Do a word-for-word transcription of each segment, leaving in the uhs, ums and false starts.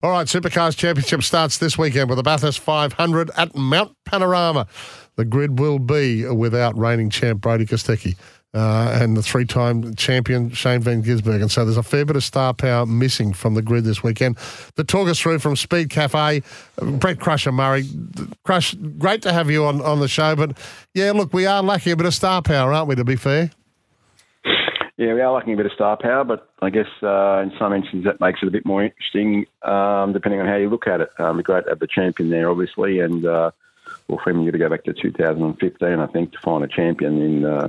All right, Supercars Championship starts this weekend with the Bathurst five hundred at Mount Panorama. The grid will be without reigning champ Brodie Kostecki uh, and the three-time champion Shane van Gisbergen. So there's a fair bit of star power missing from the grid this weekend. To talk us through from Speed Cafe, Brett Crusher Murray. Crush, great to have you on, on the show. But, yeah, look, we are lacking a bit of star power, aren't we, to be fair? Yeah, we are lacking a bit of star power, but I guess uh, in some instances that makes it a bit more interesting, um, depending on how you look at it. Um, it'd be great to have the champion there, obviously, and uh, well, for him, you've got to go back to two thousand fifteen, I think, to find a champion in uh,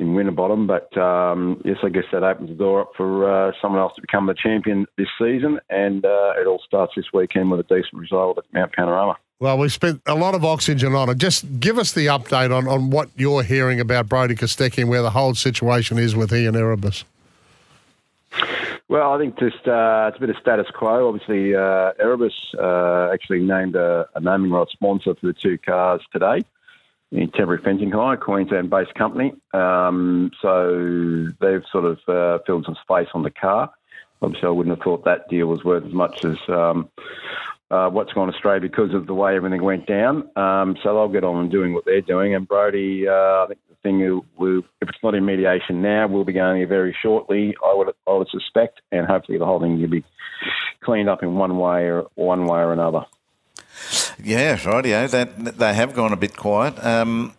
in Winterbottom. But um, yes, I guess that opens the door up for uh, someone else to become the champion this season, and uh, it all starts this weekend with a decent result at Mount Panorama. Well, we spent a lot of oxygen on it. Just give us the update on, on what you're hearing about Brodie Kostecki and where the whole situation is with he and Erebus. Well, I think just uh, it's a bit of status quo. Obviously, uh, Erebus uh, actually named a, a naming rights sponsor for the two cars today in Temporary Fencing High, a Queensland-based company. Um, so they've sort of uh, filled some space on the car. Obviously, I wouldn't have thought that deal was worth as much as... Um, Uh, what's gone astray because of the way everything went down. Um, so they'll get on and doing what they're doing. And Brodie, uh, I think the thing, will, if it's not in mediation now, we'll be going there very shortly, I would I would suspect, and hopefully the whole thing will be cleaned up in one way or one way or another. Yeah, rightio. That, they have gone a bit quiet. Um,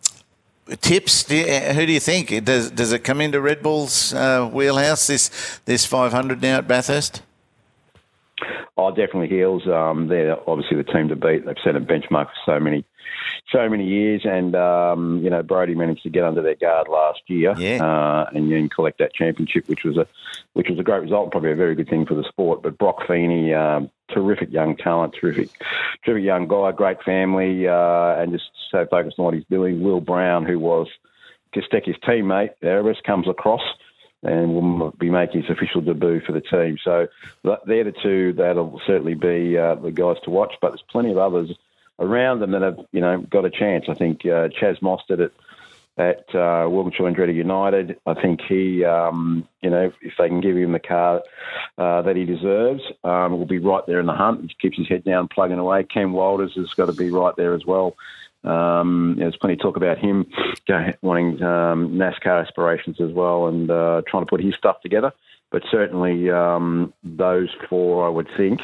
tips, do you, who do you think? Does does it come into Red Bull's uh, wheelhouse, this, this five hundred now at Bathurst? Oh, definitely Heels. Um, they're obviously the team to beat. They've set a benchmark for so many, so many years, and um, you know Brodie managed to get under their guard last year, yeah. uh, and then collect that championship, which was a, which was a great result, probably a very good thing for the sport. But Brock Feeney, um, terrific young talent, terrific, terrific young guy, great family, uh, and just so focused on what he's doing. Will Brown, who was Kostecki's teammate, Erebus, comes across and will be making his official debut for the team. So they're the two that'll certainly be uh, the guys to watch, but there's plenty of others around them that have, you know, got a chance. I think uh, Chas Mostert at at uh, Wilkinshire Andretta United, I think he, um, you know, if they can give him the car uh, that he deserves, um, will be right there in the hunt. He keeps his head down, plugging away. Ken Wilders has got to be right there as well. Um, there's plenty of talk about him wanting um, NASCAR aspirations as well and uh, trying to put his stuff together. But certainly um, those four, I would think.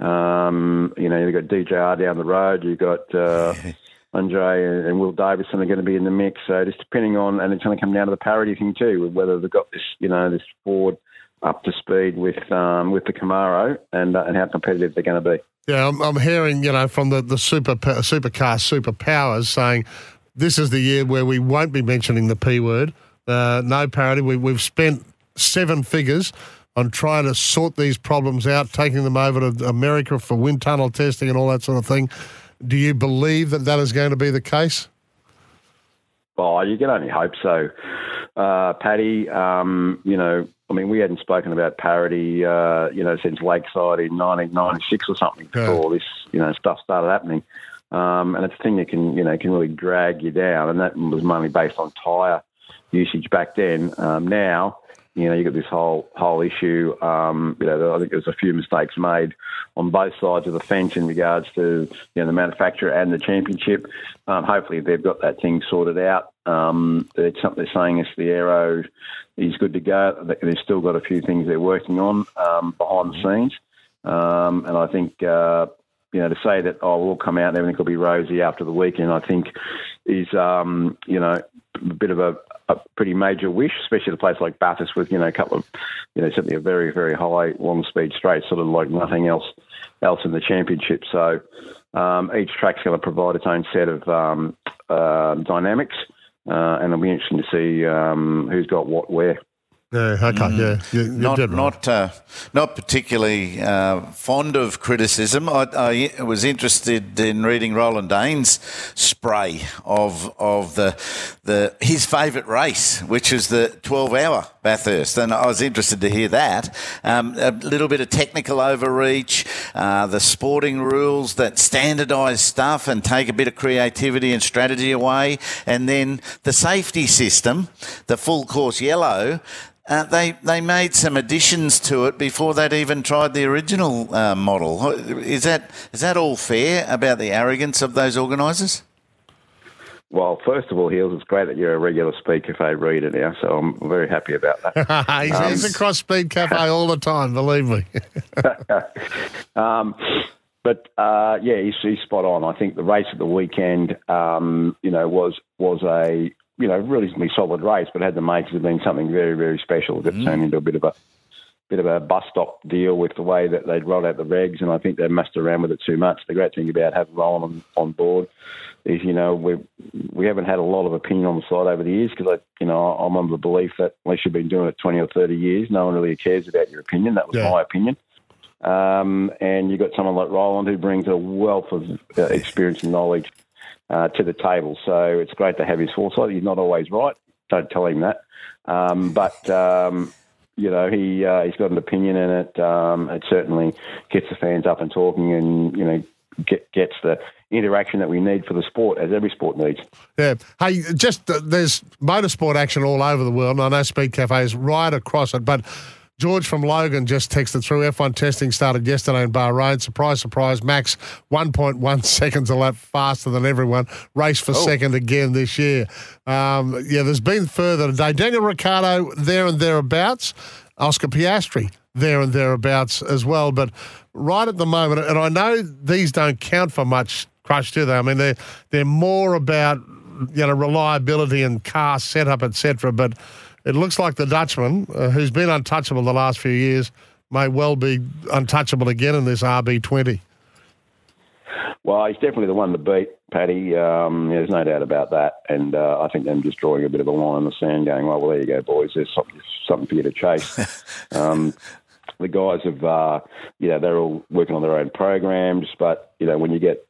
Um, you know, you've got D J R down the road, you've got uh, Andre and Will Davison are going to be in the mix. So just depending on, and it's going to come down to the parity thing too, whether they've got this, you know, this Ford up to speed with um, with the Camaro and uh, and how competitive they're going to be. Yeah, I'm, I'm hearing, you know, from the, the super supercar superpowers saying this is the year where we won't be mentioning the P word. Uh, no parity. We, we've spent seven figures on trying to sort these problems out, taking them over to America for wind tunnel testing and all that sort of thing. Do you believe that that is going to be the case? Oh, you can only hope so. Uh, Paddy, um, you know, I mean, we hadn't spoken about parity, uh, you know, since Lakeside in nineteen ninety-six or something before all this, you know, stuff started happening. Um, and it's a thing that can, you know, can really drag you down. And that was mainly based on tyre usage back then. Um, now, you know, you've got this whole whole issue. Um, you know, I think there's a few mistakes made on both sides of the fence in regards to, you know, the manufacturer and the championship. Um, hopefully they've got that thing sorted out. Um, it's something they're saying is the aero is good to go. They've still got a few things they're working on um, behind the scenes. Um, and I think, uh, you know, to say that, oh, we'll come out and everything will be rosy after the weekend, I think is, um, you know, a bit of a, a pretty major wish, especially at a place like Bathurst with, you know, a couple of, you know, certainly a very, very high, long-speed straight, sort of like nothing else else in the championship. So um, each track's going to provide its own set of um, uh, dynamics. Uh, and it'll be interesting to see um, who's got what where. Yeah, okay, mm. yeah. You're, you're not, right. not, uh, not particularly uh, fond of criticism. I, I was interested in reading Roland Dane's spray of of the the his favourite race, which is the twelve hour Bathurst, and I was interested to hear that. Um, a little bit of technical overreach, uh, the sporting rules that standardise stuff and take a bit of creativity and strategy away, and then the safety system, the full course yellow. Uh, they they made some additions to it before they'd even tried the original uh, model. Is that is that all fair about the arrogance of those organisers? Well, first of all, Heels, it's great that you're a regular Speed Cafe reader now, so I'm very happy about that. he's, um, he's across Speed Cafe all the time, believe me. um, but, uh, yeah, he's, he's spot on. I think the race of the weekend, um, you know, was was a, you know, reasonably solid race, but had the makings of being something very, very special. It mm. turned into a bit of a bit of a bus stop deal with the way that they'd rolled out the regs, and I think they messed around with it too much. The great thing about having Roland on, on board is, you know, we we haven't had a lot of opinion on the side over the years because, you know, I'm of the belief that unless you've been doing it twenty or thirty years, no one really cares about your opinion. That was yeah. my opinion. Um, and you've got someone like Roland who brings a wealth of uh, experience and knowledge uh, to the table. So it's great to have his foresight. He's not always right. Don't tell him that. Um, but... Um, You know, he, uh, he's got an opinion in it. Um, it certainly gets the fans up and talking and, you know, get, gets the interaction that we need for the sport, as every sport needs. Yeah. Hey, just uh, there's motorsport action all over the world, and I know Speed Cafe is right across it, but George from Logan just texted through, F one testing started yesterday in Bahrain. Surprise, surprise, Max, one point one seconds a lap faster than everyone. Race for oh. second again this year. Um, yeah, there's been further today. Daniel Ricciardo there and thereabouts. Oscar Piastri there and thereabouts as well. But right at the moment, and I know these don't count for much, Crush, do they? I mean, they're, they're more about, you know, reliability and car setup, et cetera, but it looks like the Dutchman, uh, who's been untouchable the last few years, may well be untouchable again in this R B twenty. Well, he's definitely the one to beat, Paddy. Um, there's no doubt about that. And uh, I think them just drawing a bit of a line in the sand going, well, well there you go, boys. There's something, something for you to chase. um, the guys have, uh, you know, they're all working on their own programs. But, you know, when you get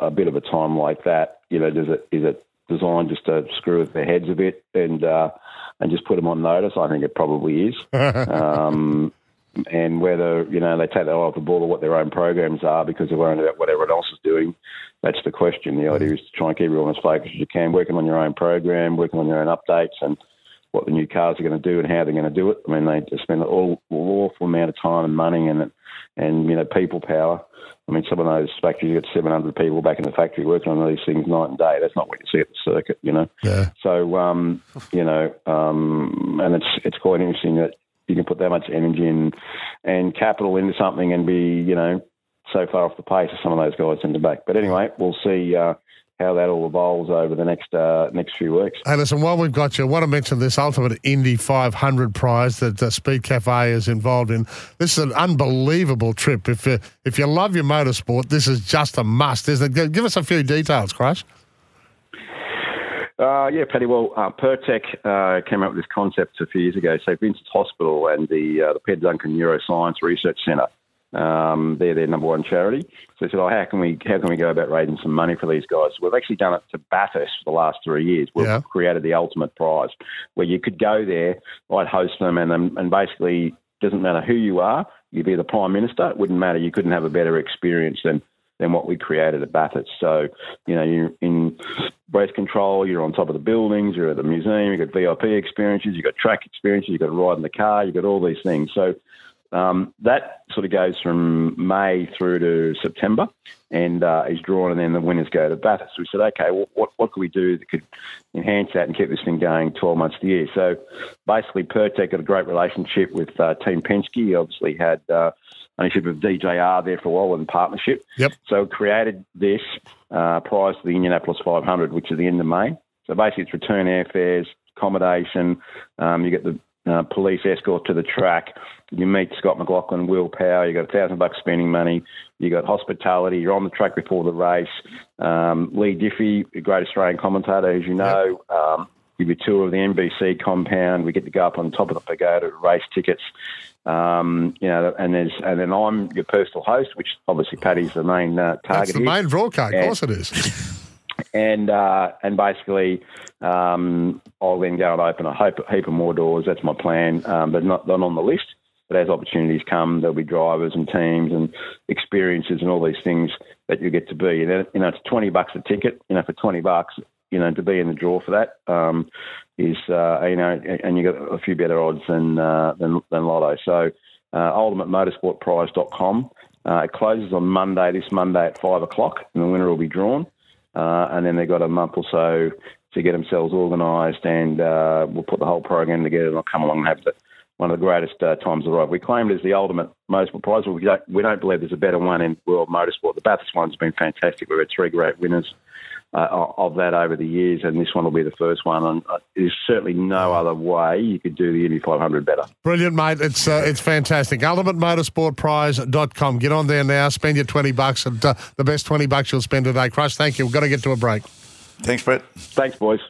a bit of a time like that, you know, does it, is it designed just to screw with their heads a bit and... Uh, and just put them on notice? I think it probably is. um, and whether, you know, they take their eye off the ball or what their own programs are because they're worrying about what everyone else is doing, that's the question. The idea is to try and keep everyone as focused as you can, working on your own program, working on your own updates and what the new cars are going to do and how they're going to do it. I mean, they spend an awful amount of time and money and, and you know, people power. I mean, some of those factories, you've got seven hundred people back in the factory working on these things night and day. That's not what you see at the circuit, you know. Yeah. So, um, you know, um, and it's it's quite interesting that you can put that much energy and, and capital into something and be, you know, so far off the pace as some of those guys in the back. But anyway, we'll see uh, how that all evolves over the next uh, next few weeks. Hey, listen, while we've got you, I want to mention this Ultimate Indy five hundred prize that uh, Speed Cafe is involved in. This is an unbelievable trip. If you, if you love your motorsport, this is just a must, isn't it? Give us a few details, Crash. Uh, yeah, Paddy, well, uh, Pertec uh, came up with this concept a few years ago. So Vincent's Hospital and the, uh, the Peter Duncan Neuroscience Research Centre, Um, they're their number one charity. So they said, oh, how can we how can we go about raising some money for these guys? We've actually done it to Bathurst for the last three years. We've yeah. created the ultimate prize where you could go there, I'd host them, and and basically it doesn't matter who you are, you'd be the Prime Minister, it wouldn't matter. You couldn't have a better experience than, than what we created at Bathurst. So, you know, you're in breath control, you're on top of the buildings, you're at the museum, you've got V I P experiences, you've got track experiences, you've got a ride in the car, you've got all these things. So Um, that sort of goes from May through to September and uh, is drawn, and then the winners go to Bathurst. We said, okay, well, what what can we do that could enhance that and keep this thing going twelve months a year? So basically, Pertec had a great relationship with uh, Team Penske. He obviously had uh, ownership of D J R there for a while in partnership. Yep. So we created this uh, prize to the Indianapolis five hundred, which is the end of May. So basically, it's return airfares, accommodation. Um, you get the Uh, police escort to the track. You meet Scott McLaughlin, Will Power. You got a thousand bucks spending money. You got hospitality. You're on the track before the race. Um, Lee Diffie, a great Australian commentator, as you know, um, give you a tour of the N B C compound. We get to go up on top of the pagoda, race tickets. Um, you know, and there's and then I'm your personal host, which obviously Paddy's the main uh, target. That's the here. main broadcast, of course it is. and uh, and basically um, I'll then go and open a heap, heap of more doors. That's my plan, um, but not, not on the list. But as opportunities come, there'll be drivers and teams and experiences and all these things that you get to be. You know, you know, it's twenty bucks a ticket. You know, for twenty bucks, you know, to be in the draw for that um, is uh, you know, and you got a few better odds than uh, than, than Lotto. So uh, ultimate motorsport prize dot com. Uh, it closes on Monday, this Monday at five o'clock, and the winner will be drawn. Uh, and then they've got a month or so to get themselves organised, and uh, we'll put the whole program together, and I'll come along and have the one of the greatest uh, times of life. We claim it as the ultimate motorsport prize. We don't, we don't believe there's a better one in world motorsport. The Bathurst one's been fantastic. We've had three great winners uh, of that over the years, and this one will be the first one. And uh, there's certainly no other way you could do the Indy five hundred better. Brilliant, mate. It's uh, it's fantastic. ultimate motorsport prize dot com. Get on there now. Spend your twenty bucks, and uh, the best twenty bucks you'll spend today. Crush, thank you. We've got to get to a break. Thanks, Brett. Thanks, boys.